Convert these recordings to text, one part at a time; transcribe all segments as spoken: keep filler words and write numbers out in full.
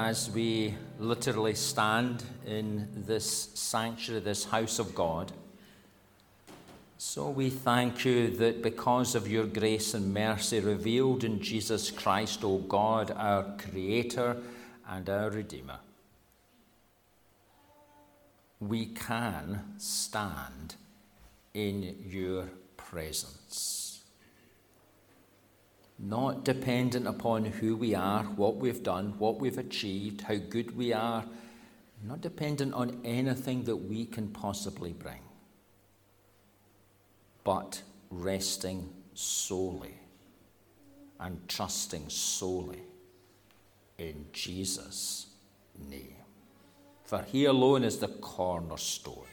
As we literally stand in this sanctuary, this house of God, so we thank you that because of your grace and mercy revealed in Jesus Christ, O God, our Creator and our Redeemer, we can stand in your presence, not dependent upon who we are, what we've done, what we've achieved, how good we are, not dependent on anything that we can possibly bring, but resting solely and trusting solely in Jesus' name. For he alone is the cornerstone.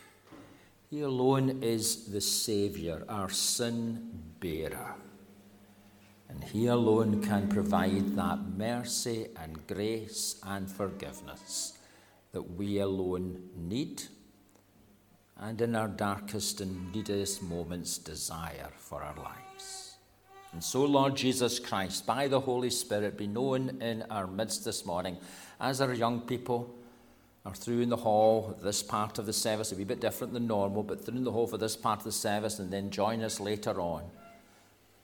He alone is the Saviour, our sin-bearer. And he alone can provide that mercy and grace and forgiveness that we alone need and in our darkest and neediest moments desire for our lives. And so, Lord Jesus Christ, by the Holy Spirit, be known in our midst this morning as our young people are through in the hall, this part of the service, a wee bit different than normal, but through in the hall for this part of the service and then join us later on,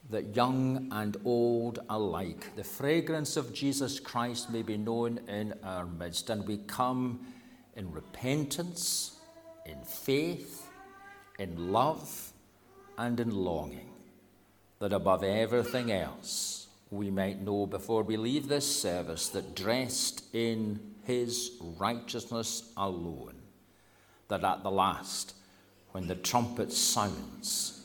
that young and old alike, the fragrance of Jesus Christ may be known in our midst. And we come in repentance, in faith, in love, and in longing, that above everything else we might know before we leave this service that dressed in his righteousness alone, that at the last, when the trumpet sounds,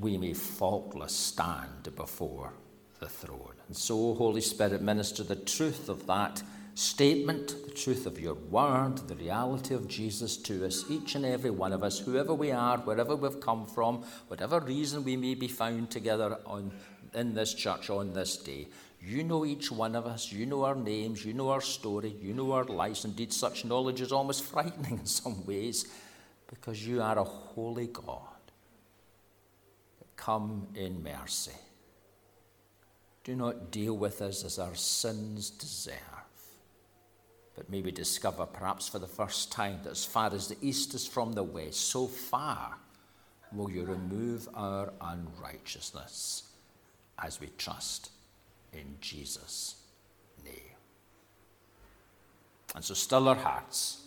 we may faultless stand before the throne. And so, Holy Spirit, minister the truth of that statement, the truth of your word, the reality of Jesus to us, each and every one of us, whoever we are, wherever we've come from, whatever reason we may be found together on in this church on this day. You know each one of us, you know our names, you know our story, you know our lives. Indeed, such knowledge is almost frightening in some ways, because you are a holy God. Come in mercy. Do not deal with us as our sins deserve, but may we discover perhaps for the first time that as far as the east is from the west, so far will you remove our unrighteousness as we trust in Jesus' name. And so still our hearts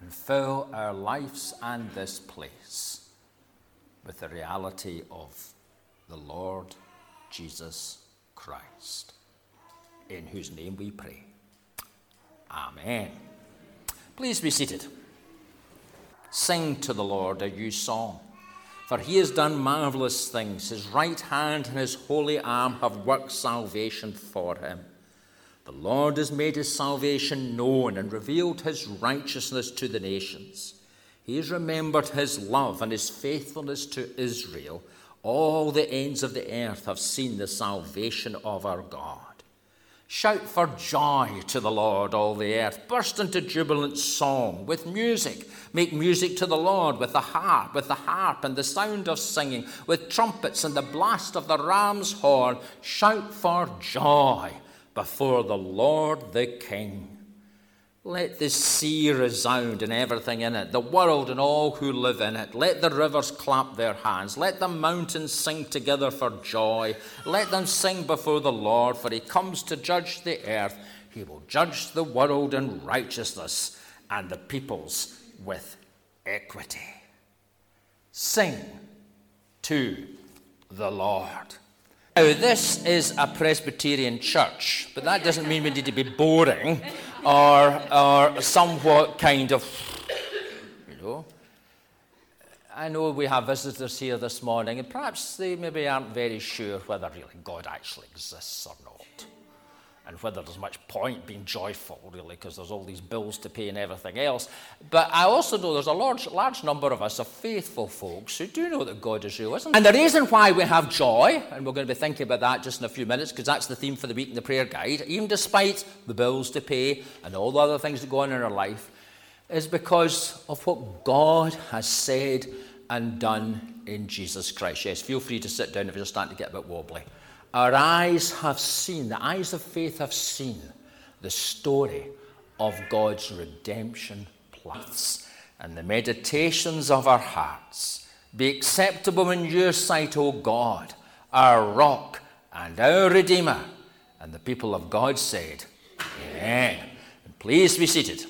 and fill our lives and this place with the reality of the Lord Jesus Christ, in whose name we pray. Amen. Please be seated. Sing to the Lord a new song, for he has done marvelous things. His right hand and his holy arm have worked salvation for him. The Lord has made his salvation known and revealed his righteousness to the nations. He has remembered his love and his faithfulness to Israel. All the ends of the earth have seen the salvation of our God. Shout for joy to the Lord, all the earth. Burst into jubilant song with music. Make music to the Lord with the harp, with the harp and the sound of singing, with trumpets and the blast of the ram's horn. Shout for joy before the Lord the King. Let the sea resound and everything in it, the world and all who live in it. Let the rivers clap their hands. Let the mountains sing together for joy. Let them sing before the Lord, for he comes to judge the earth. He will judge the world in righteousness and the peoples with equity. Sing to the Lord. Now, this is a Presbyterian church, but that doesn't mean we need to be boring or, or somewhat kind of, you know. I know we have visitors here this morning, and perhaps they maybe aren't very sure whether really God actually exists or not, and whether there's much point being joyful, really, because there's all these bills to pay and everything else. But I also know there's a large, large number of us, of faithful folks, who do know that God is real, isn't there? And the reason why we have joy, and we're going to be thinking about that just in a few minutes, because that's the theme for the week in the prayer guide, even despite the bills to pay and all the other things that go on in our life, is because of what God has said and done in Jesus Christ. Yes, feel free to sit down if you're starting to get a bit wobbly. Our eyes have seen, the eyes of faith have seen the story of God's redemption plans and the meditations of our hearts be acceptable in your sight, O God, our rock and our Redeemer. And the people of God said, Amen. And please be seated.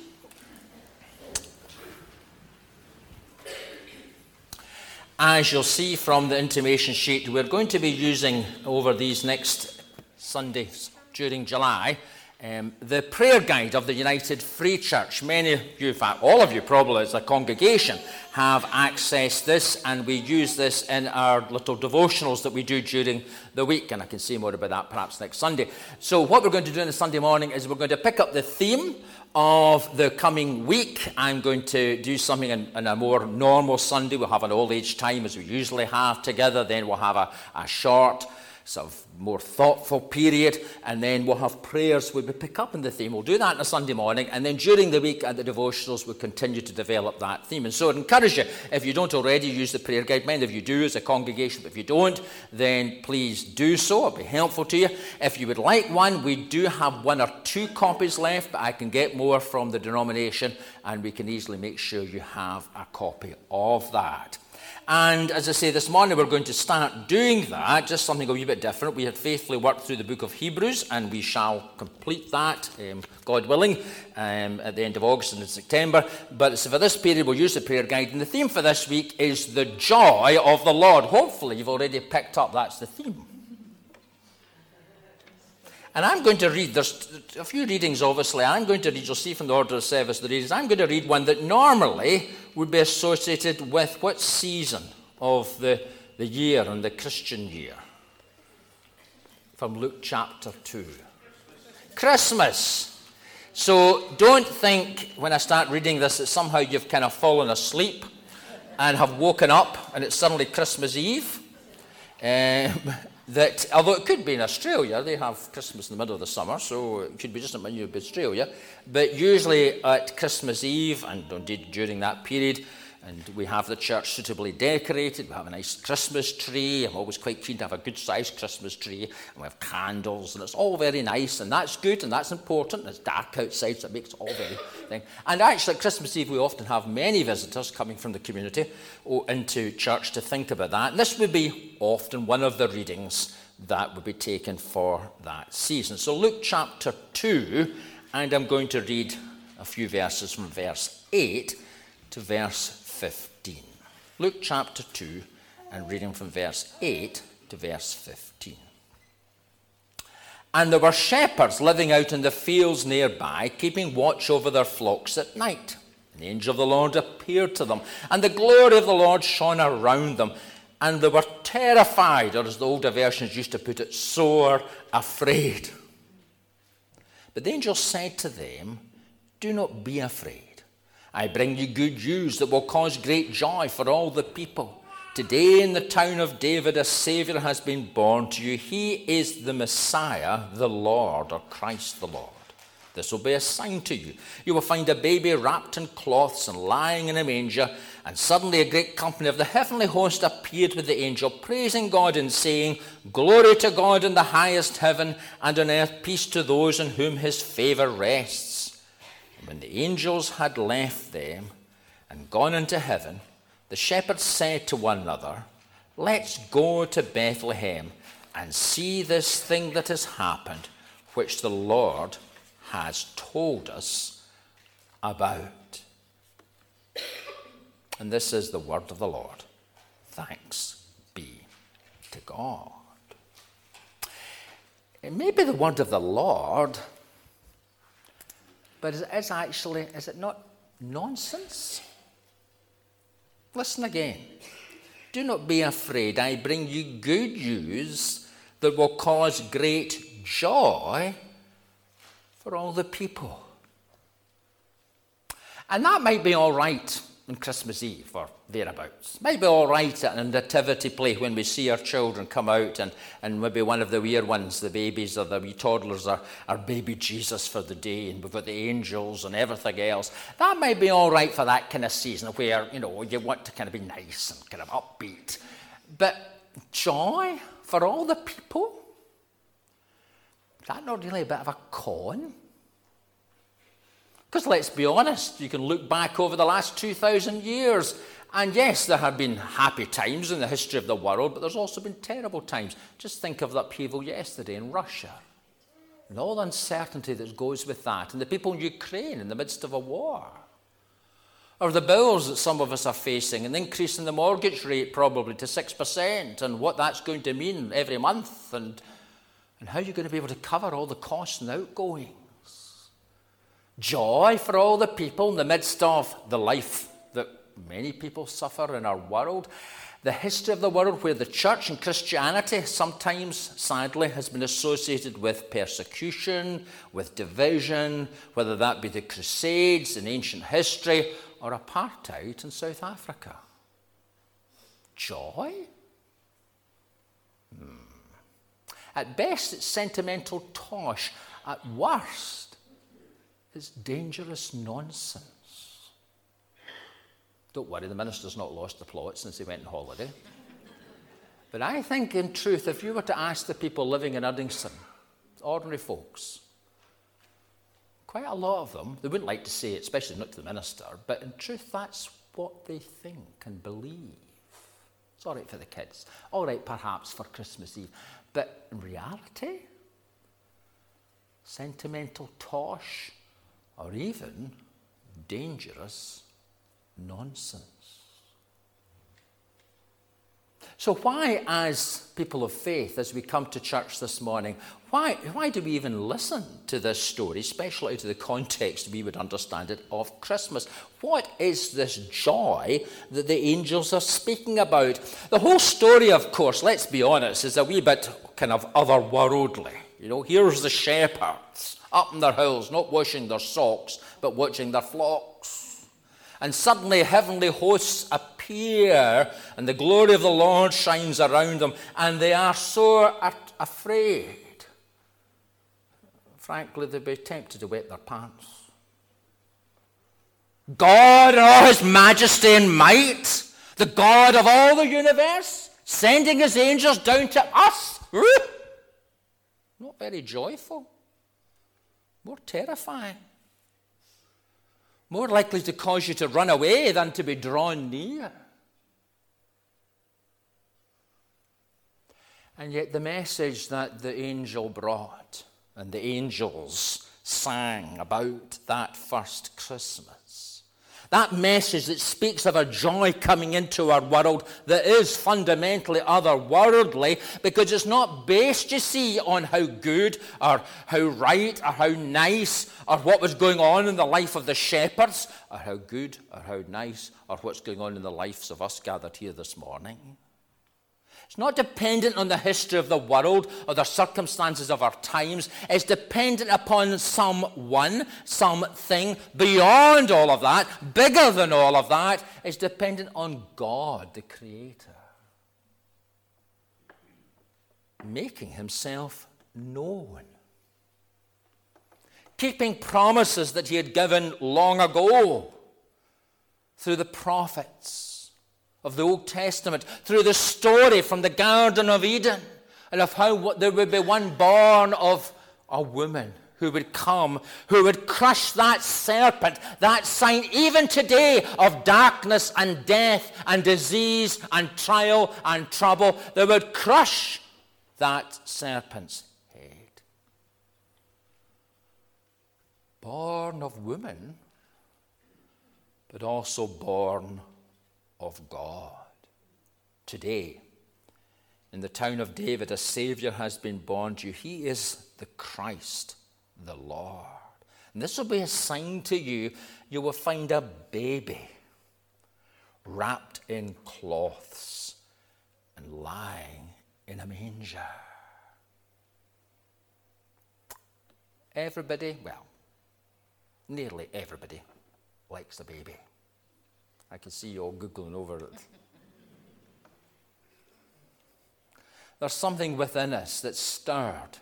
As you'll see from the intimation sheet, we're going to be using over these next Sundays during July um, the prayer guide of the United Free Church. Many of you, in fact, all of you probably as a congregation, have accessed this, and we use this in our little devotionals that we do during the week, and I can say more about that perhaps next Sunday. So what we're going to do on a Sunday morning is we're going to pick up the theme of the coming week. I'm going to do something in, in a more normal Sunday. We'll have an old age time as we usually have together. Then we'll have a, a short, sort of more thoughtful period. And then we'll have prayers where we pick up on the theme. We'll do that on a Sunday morning. And then during the week at the devotionals, we'll continue to develop that theme. And so I'd encourage you, if you don't already use the prayer guide, many of you do as a congregation, but if you don't, then please do so. It'll be helpful to you. If you would like one, we do have one or two copies left, but I can get more from the denomination, and we can easily make sure you have a copy of that. And as I say, this morning we're going to start doing that, just something a wee bit different. We had faithfully worked through the book of Hebrews, and we shall complete that, um, God willing, um, at the end of August and in September. But so for this period, we'll use the prayer guide. And the theme for this week is the joy of the Lord. Hopefully you've already picked up that's the theme. And I'm going to read, there's a few readings obviously, I'm going to read, you'll see from the order of service the readings, I'm going to read one that normally would be associated with what season of the, the year and the Christian year? From Luke chapter two. Christmas. So don't think when I start reading this that somehow you've kind of fallen asleep and have woken up and it's suddenly Christmas Eve. Um, that, although it could be in Australia, they have Christmas in the middle of the summer, so it could be just a menu of Australia, but usually at Christmas Eve, and indeed during that period, and we have the church suitably decorated, we have a nice Christmas tree, I'm always quite keen to have a good-sized Christmas tree, and we have candles, and it's all very nice, and that's good, and that's important, and it's dark outside, so it makes it all very thing. And actually, at Christmas Eve, we often have many visitors coming from the community into church to think about that, and this would be often one of the readings that would be taken for that season. So Luke chapter two, and I'm going to read a few verses from verse eight to verse fifteen. Luke chapter two, and reading from verse eight to verse fifteen. And there were shepherds living out in the fields nearby, keeping watch over their flocks at night. And the angel of the Lord appeared to them, and the glory of the Lord shone around them, and they were terrified, or as the older versions used to put it, sore afraid. But the angel said to them, "Do not be afraid. I bring you good news that will cause great joy for all the people. Today in the town of David, a Saviour has been born to you. He is the Messiah, the Lord, or Christ the Lord. This will be a sign to you. You will find a baby wrapped in cloths and lying in a manger." And suddenly a great company of the heavenly host appeared with the angel, praising God and saying, "Glory to God in the highest heaven, and on earth peace to those on whom his favour rests." When the angels had left them and gone into heaven, the shepherds said to one another, "Let's go to Bethlehem and see this thing that has happened, which the Lord has told us about." And this is the word of the Lord. Thanks be to God. It may be the word of the Lord, but it's actually, is it not nonsense? Listen again. "Do not be afraid. I bring you good news that will cause great joy for all the people." And that might be all right on Christmas Eve or thereabouts. Might be all right at a nativity play when we see our children come out, and, and maybe one of the weird ones, the babies or the wee toddlers are, are baby Jesus for the day, and we've got the angels and everything else. That might be all right for that kind of season where, you know, you want to kind of be nice and kind of upbeat. But joy for all the people? Is that not really a bit of a con? Because let's be honest, you can look back over the last two thousand years, and yes, there have been happy times in the history of the world, but there's also been terrible times. Just think of the upheaval yesterday in Russia, and all the uncertainty that goes with that, and the people in Ukraine in the midst of a war, or the bills that some of us are facing, and the increase in the mortgage rate probably to six percent, and what that's going to mean every month, and, and how you're going to be able to cover all the costs and outgoings. Joy for all the people in the midst of the life that many people suffer in our world. The history of the world where the church and Christianity sometimes, sadly, has been associated with persecution, with division, whether that be the Crusades in ancient history or apartheid in South Africa. Joy? Hmm. At best, it's sentimental tosh. At worst, it's dangerous nonsense. Don't worry, the minister's not lost the plot since he went on holiday. But I think, in truth, if you were to ask the people living in Uddingston, ordinary folks, quite a lot of them, they wouldn't like to say it, especially not to the minister, but in truth, that's what they think and believe. It's all right for the kids, all right perhaps for Christmas Eve, but in reality, sentimental tosh, or even dangerous nonsense. So why, as people of faith, as we come to church this morning, why, why do we even listen to this story, especially to the context we would understand it of Christmas? What is this joy that the angels are speaking about? The whole story, of course, let's be honest, is a wee bit kind of otherworldly. You know, here's the shepherds up in their hills, not washing their socks, but watching their flocks. And suddenly heavenly hosts appear, and the glory of the Lord shines around them, and they are so afraid. Frankly, they'd be tempted to wet their pants. God in all his majesty and might, the God of all the universe, sending his angels down to us. Not very joyful, more terrifying, more likely to cause you to run away than to be drawn near. And yet the message that the angel brought and the angels sang about that first Christmas, that message that speaks of a joy coming into our world that is fundamentally otherworldly, because it's not based, you see, on how good or how right or how nice or what was going on in the life of the shepherds or how good or how nice or what's going on in the lives of us gathered here this morning. It's not dependent on the history of the world or the circumstances of our times. It's dependent upon someone, something beyond all of that, bigger than all of that. It's dependent on God, the Creator, making himself known, keeping promises that he had given long ago through the prophets of the Old Testament, through the story from the Garden of Eden, and of how there would be one born of a woman who would come, who would crush that serpent, that sign, even today, of darkness and death and disease and trial and trouble. They would crush that serpent's head. Born of woman, but also born of God. Today, in the town of David, a Saviour has been born to you. He is the Christ, the Lord. And this will be a sign to you. You will find a baby wrapped in cloths and lying in a manger. Everybody, well, nearly everybody likes the baby. I can see you all Googling over it. There's something within us that's stirred.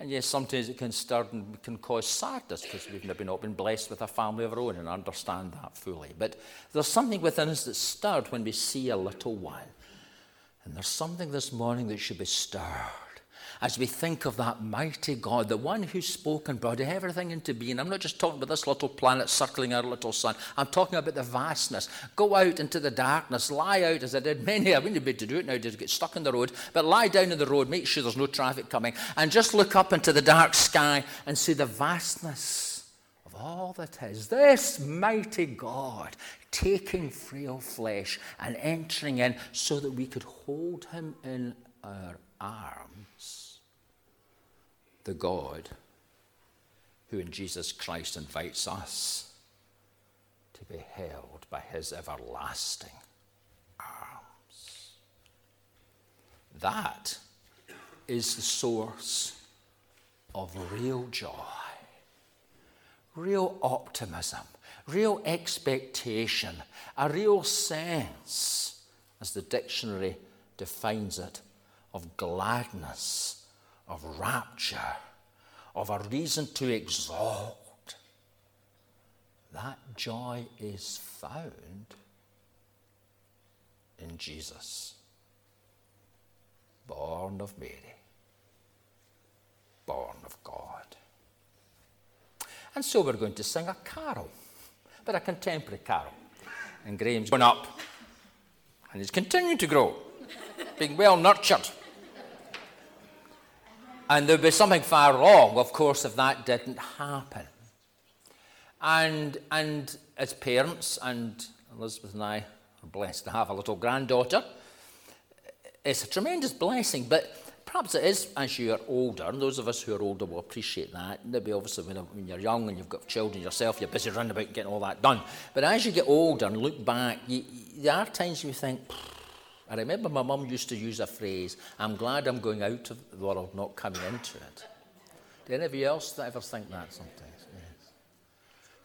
And yes, sometimes it can stir and can cause sadness because we've maybe not been blessed with a family of our own, and I understand that fully. But there's something within us that's stirred when we see a little one. And there's something this morning that should be stirred. as we think of that mighty God, the one who spoke and brought everything into being. I'm not just talking about this little planet circling our little sun. I'm talking about the vastness. Go out into the darkness, lie out as I did many. I wouldn't be able to do it now, just get stuck on the road. But lie down on the road, make sure there's no traffic coming, and just look up into the dark sky and see the vastness of all that is. This mighty God taking frail flesh and entering in so that we could hold him in our arms. The God who in Jesus Christ invites us to be held by his everlasting arms. That is the source of real joy, real optimism, real expectation, a real sense, as the dictionary defines it, of gladness, of rapture, of a reason to exalt. That joy is found in Jesus, born of Mary, born of God. And so we're going to sing a carol, but a contemporary carol. And Graham's grown up, and he's continuing to grow, being well nurtured. And there'd be something far wrong, of course, if that didn't happen. And and as parents, and Elizabeth and I are blessed to have a little granddaughter, it's a tremendous blessing, but perhaps it is as you are older, and those of us who are older will appreciate that. Maybe obviously when you're young and you've got children yourself, you're busy running about and getting all that done. But as you get older and look back, you, there are times you think, I remember my mum used to use a phrase, I'm glad I'm going out of the world, not coming into it. Do any of you else ever think that sometimes?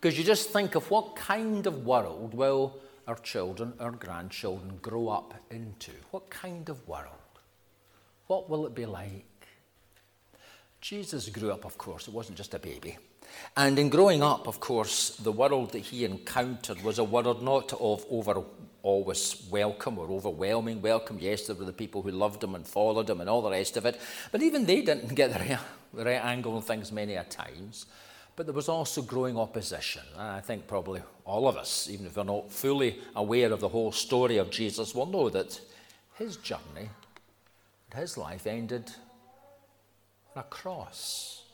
Because yes. You just think of what kind of world will our children, our grandchildren grow up into? What kind of world? What will it be like? Jesus grew up, of course. It wasn't just a baby. And in growing up, of course, the world that he encountered was a world not of over always welcome or overwhelming welcome. Yes, there were the people who loved him and followed him and all the rest of it. But even they didn't get the right, the right angle on things many a times. But there was also growing opposition. And I think probably all of us, even if we're not fully aware of the whole story of Jesus, will know that his journey, his life ended on a cross,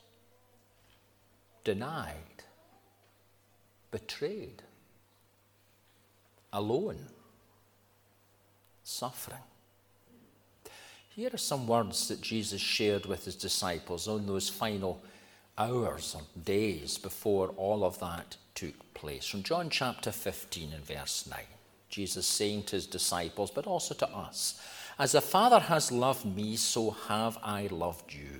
denied, betrayed, alone, suffering. Here are some words that Jesus shared with his disciples on those final hours or days before all of that took place. From John chapter fifteen and verse nine, Jesus saying to his disciples, but also to us, as the Father has loved me, so have I loved you.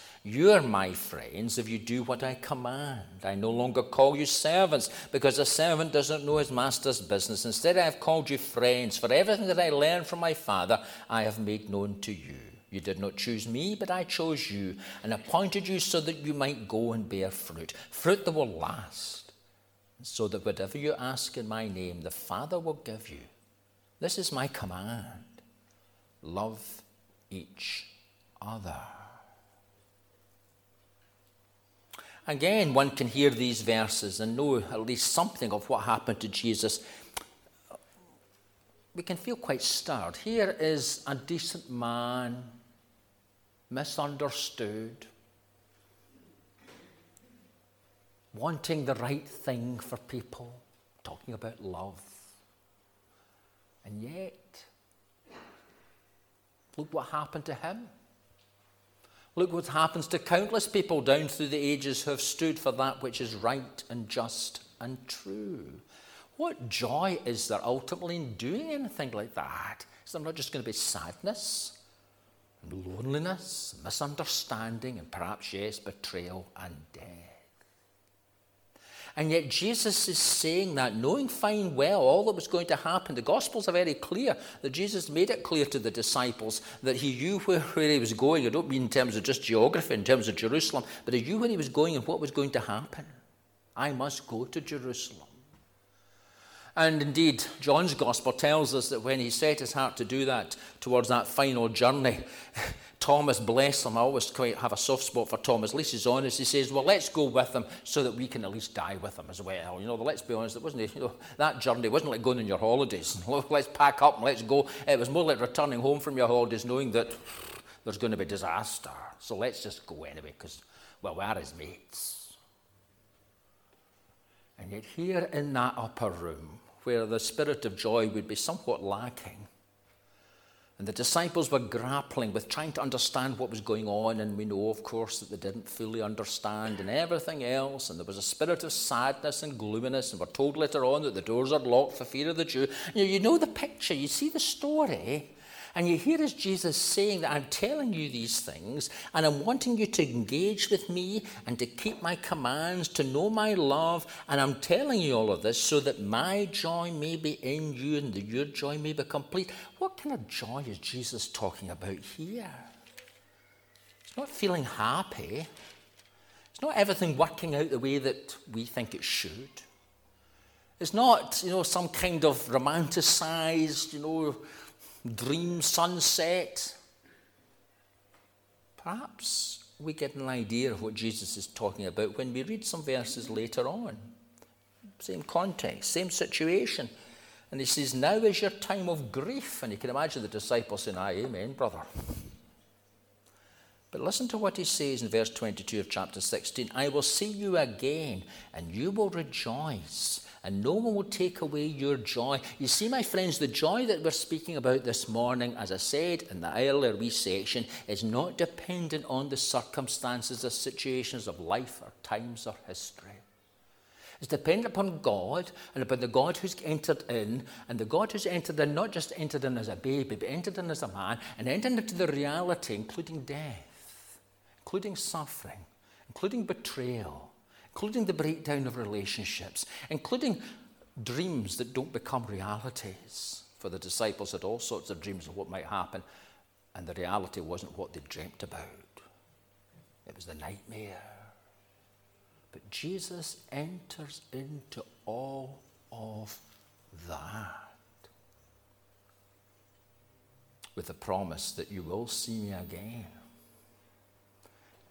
You are my friends if you do what I command. I no longer call you servants, because a servant doesn't know his master's business. Instead, I have called you friends, for everything that I learned from my Father, I have made known to you. You did not choose me, but I chose you and appointed you so that you might go and bear fruit, fruit that will last, so that whatever you ask in my name, the Father will give you. This is my command. Love each other. Again, one can hear these verses and know at least something of what happened to Jesus. We can feel quite stirred. Here is a decent man, misunderstood, wanting the right thing for people, talking about love. And yet, look what happened to him. Look what happens to countless people down through the ages who have stood for that which is right and just and true. What joy is there ultimately in doing anything like that? Is there not just going to be sadness and loneliness, and misunderstanding, and perhaps, yes, betrayal and death? And yet Jesus is saying that, knowing fine well all that was going to happen. The Gospels are very clear that Jesus made it clear to the disciples that he knew where, where he was going. I don't mean in terms of just geography, in terms of Jerusalem, but he knew where he was going and what was going to happen. I must go to Jerusalem. And indeed, John's Gospel tells us that when he set his heart to do that, towards that final journey, Thomas, bless him, I always quite have a soft spot for Thomas, at least he's honest, he says, well, let's go with him so that we can at least die with him as well. You know, let's be honest, it wasn't, you know, that journey wasn't like going on your holidays. Let's pack up and let's go. It was more like returning home from your holidays knowing that there's going to be disaster. So let's just go anyway because, well, we are his mates. And yet here in that upper room, where the spirit of joy would be somewhat lacking, and the disciples were grappling with trying to understand what was going on, and we know, of course, that they didn't fully understand and everything else, and there was a spirit of sadness and gloominess, and we're told later on that the doors are locked for fear of the Jew. You know, you know the picture, you see the story, and you hear as Jesus saying that I'm telling you these things and I'm wanting you to engage with me and to keep my commands, to know my love, and I'm telling you all of this so that my joy may be in you and that your joy may be complete. What kind of joy is Jesus talking about here? It's not feeling happy. It's not everything working out the way that we think it should. It's not, you know, some kind of romanticized, you know, dream sunset. Perhaps we get an idea of what Jesus is talking about when we read some verses later on. Same context, same situation. And he says, now is your time of grief. And you can imagine the disciples saying, aye, amen, brother. But listen to what he says in verse twenty-two of chapter sixteen. I will see you again, and you will rejoice, and no one will take away your joy. You see, my friends, the joy that we're speaking about this morning, as I said in the earlier wee section, is not dependent on the circumstances or situations of life or times or history. It's dependent upon God and upon the God who's entered in, and the God who's entered in, not just entered in as a baby, but entered in as a man, and entered into the reality, including death, including suffering, including betrayal, including the breakdown of relationships, including dreams that don't become realities. For the disciples had all sorts of dreams of what might happen, and the reality wasn't what they dreamt about. It was the nightmare. But Jesus enters into all of that with the promise that you will see me again,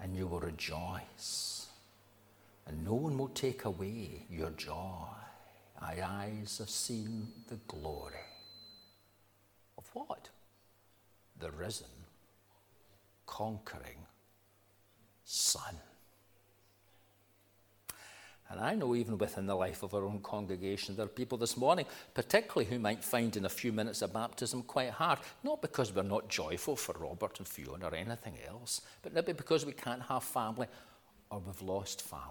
and you will rejoice. And no one will take away your joy. Our eyes have seen the glory. Of what? The risen, conquering Son. And I know even within the life of our own congregation, there are people this morning, particularly who might find in a few minutes of baptism quite hard, not because we're not joyful for Robert and Fiona or anything else, but maybe because we can't have family, or we've lost family.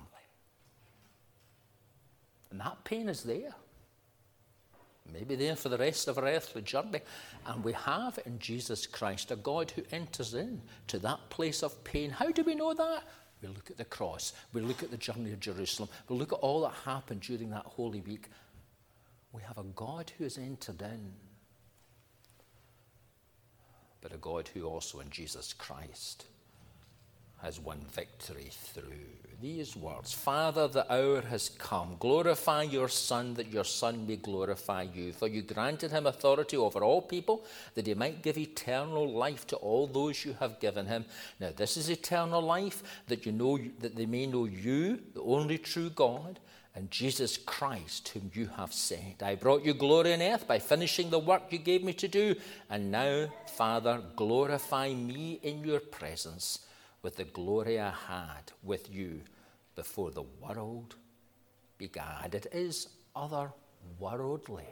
And that pain is there. Maybe there for the rest of our earthly journey. And we have in Jesus Christ a God who enters in to that place of pain. How do we know that? We look at the cross. We look at the journey of Jerusalem. We look at all that happened during that Holy Week. We have a God who has entered in, but a God who also in Jesus Christ has won victory through these words. Father, the hour has come. Glorify your Son, that your Son may glorify you. For you granted him authority over all people, that he might give eternal life to all those you have given him. Now this is eternal life, that you know that they may know you, the only true God, and Jesus Christ, whom you have sent. I brought you glory on earth by finishing the work you gave me to do. And now, Father, glorify me in your presence with the glory I had with you before the world began. It is otherworldly,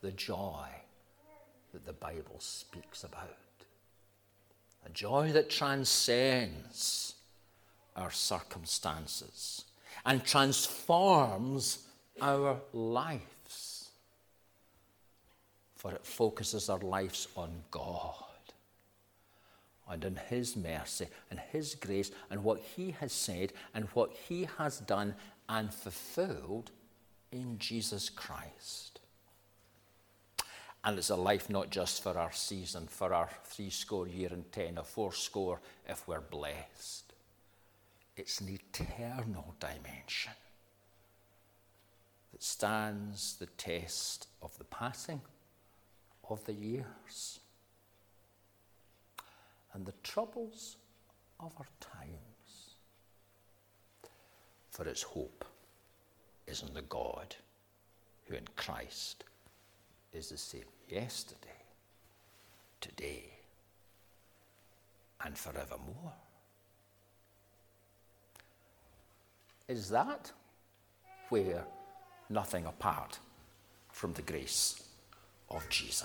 the joy that the Bible speaks about, a joy that transcends our circumstances and transforms our lives, for it focuses our lives on God, and in his mercy and his grace and what he has said and what he has done and fulfilled in Jesus Christ. And it's a life not just for our season, for our three score year and ten, or four score if we're blessed. It's an eternal dimension that stands the test of the passing of the years and the troubles of our times. For its hope is in the God who in Christ is the same yesterday, today, and forevermore. Is that where nothing apart from the grace of Jesus?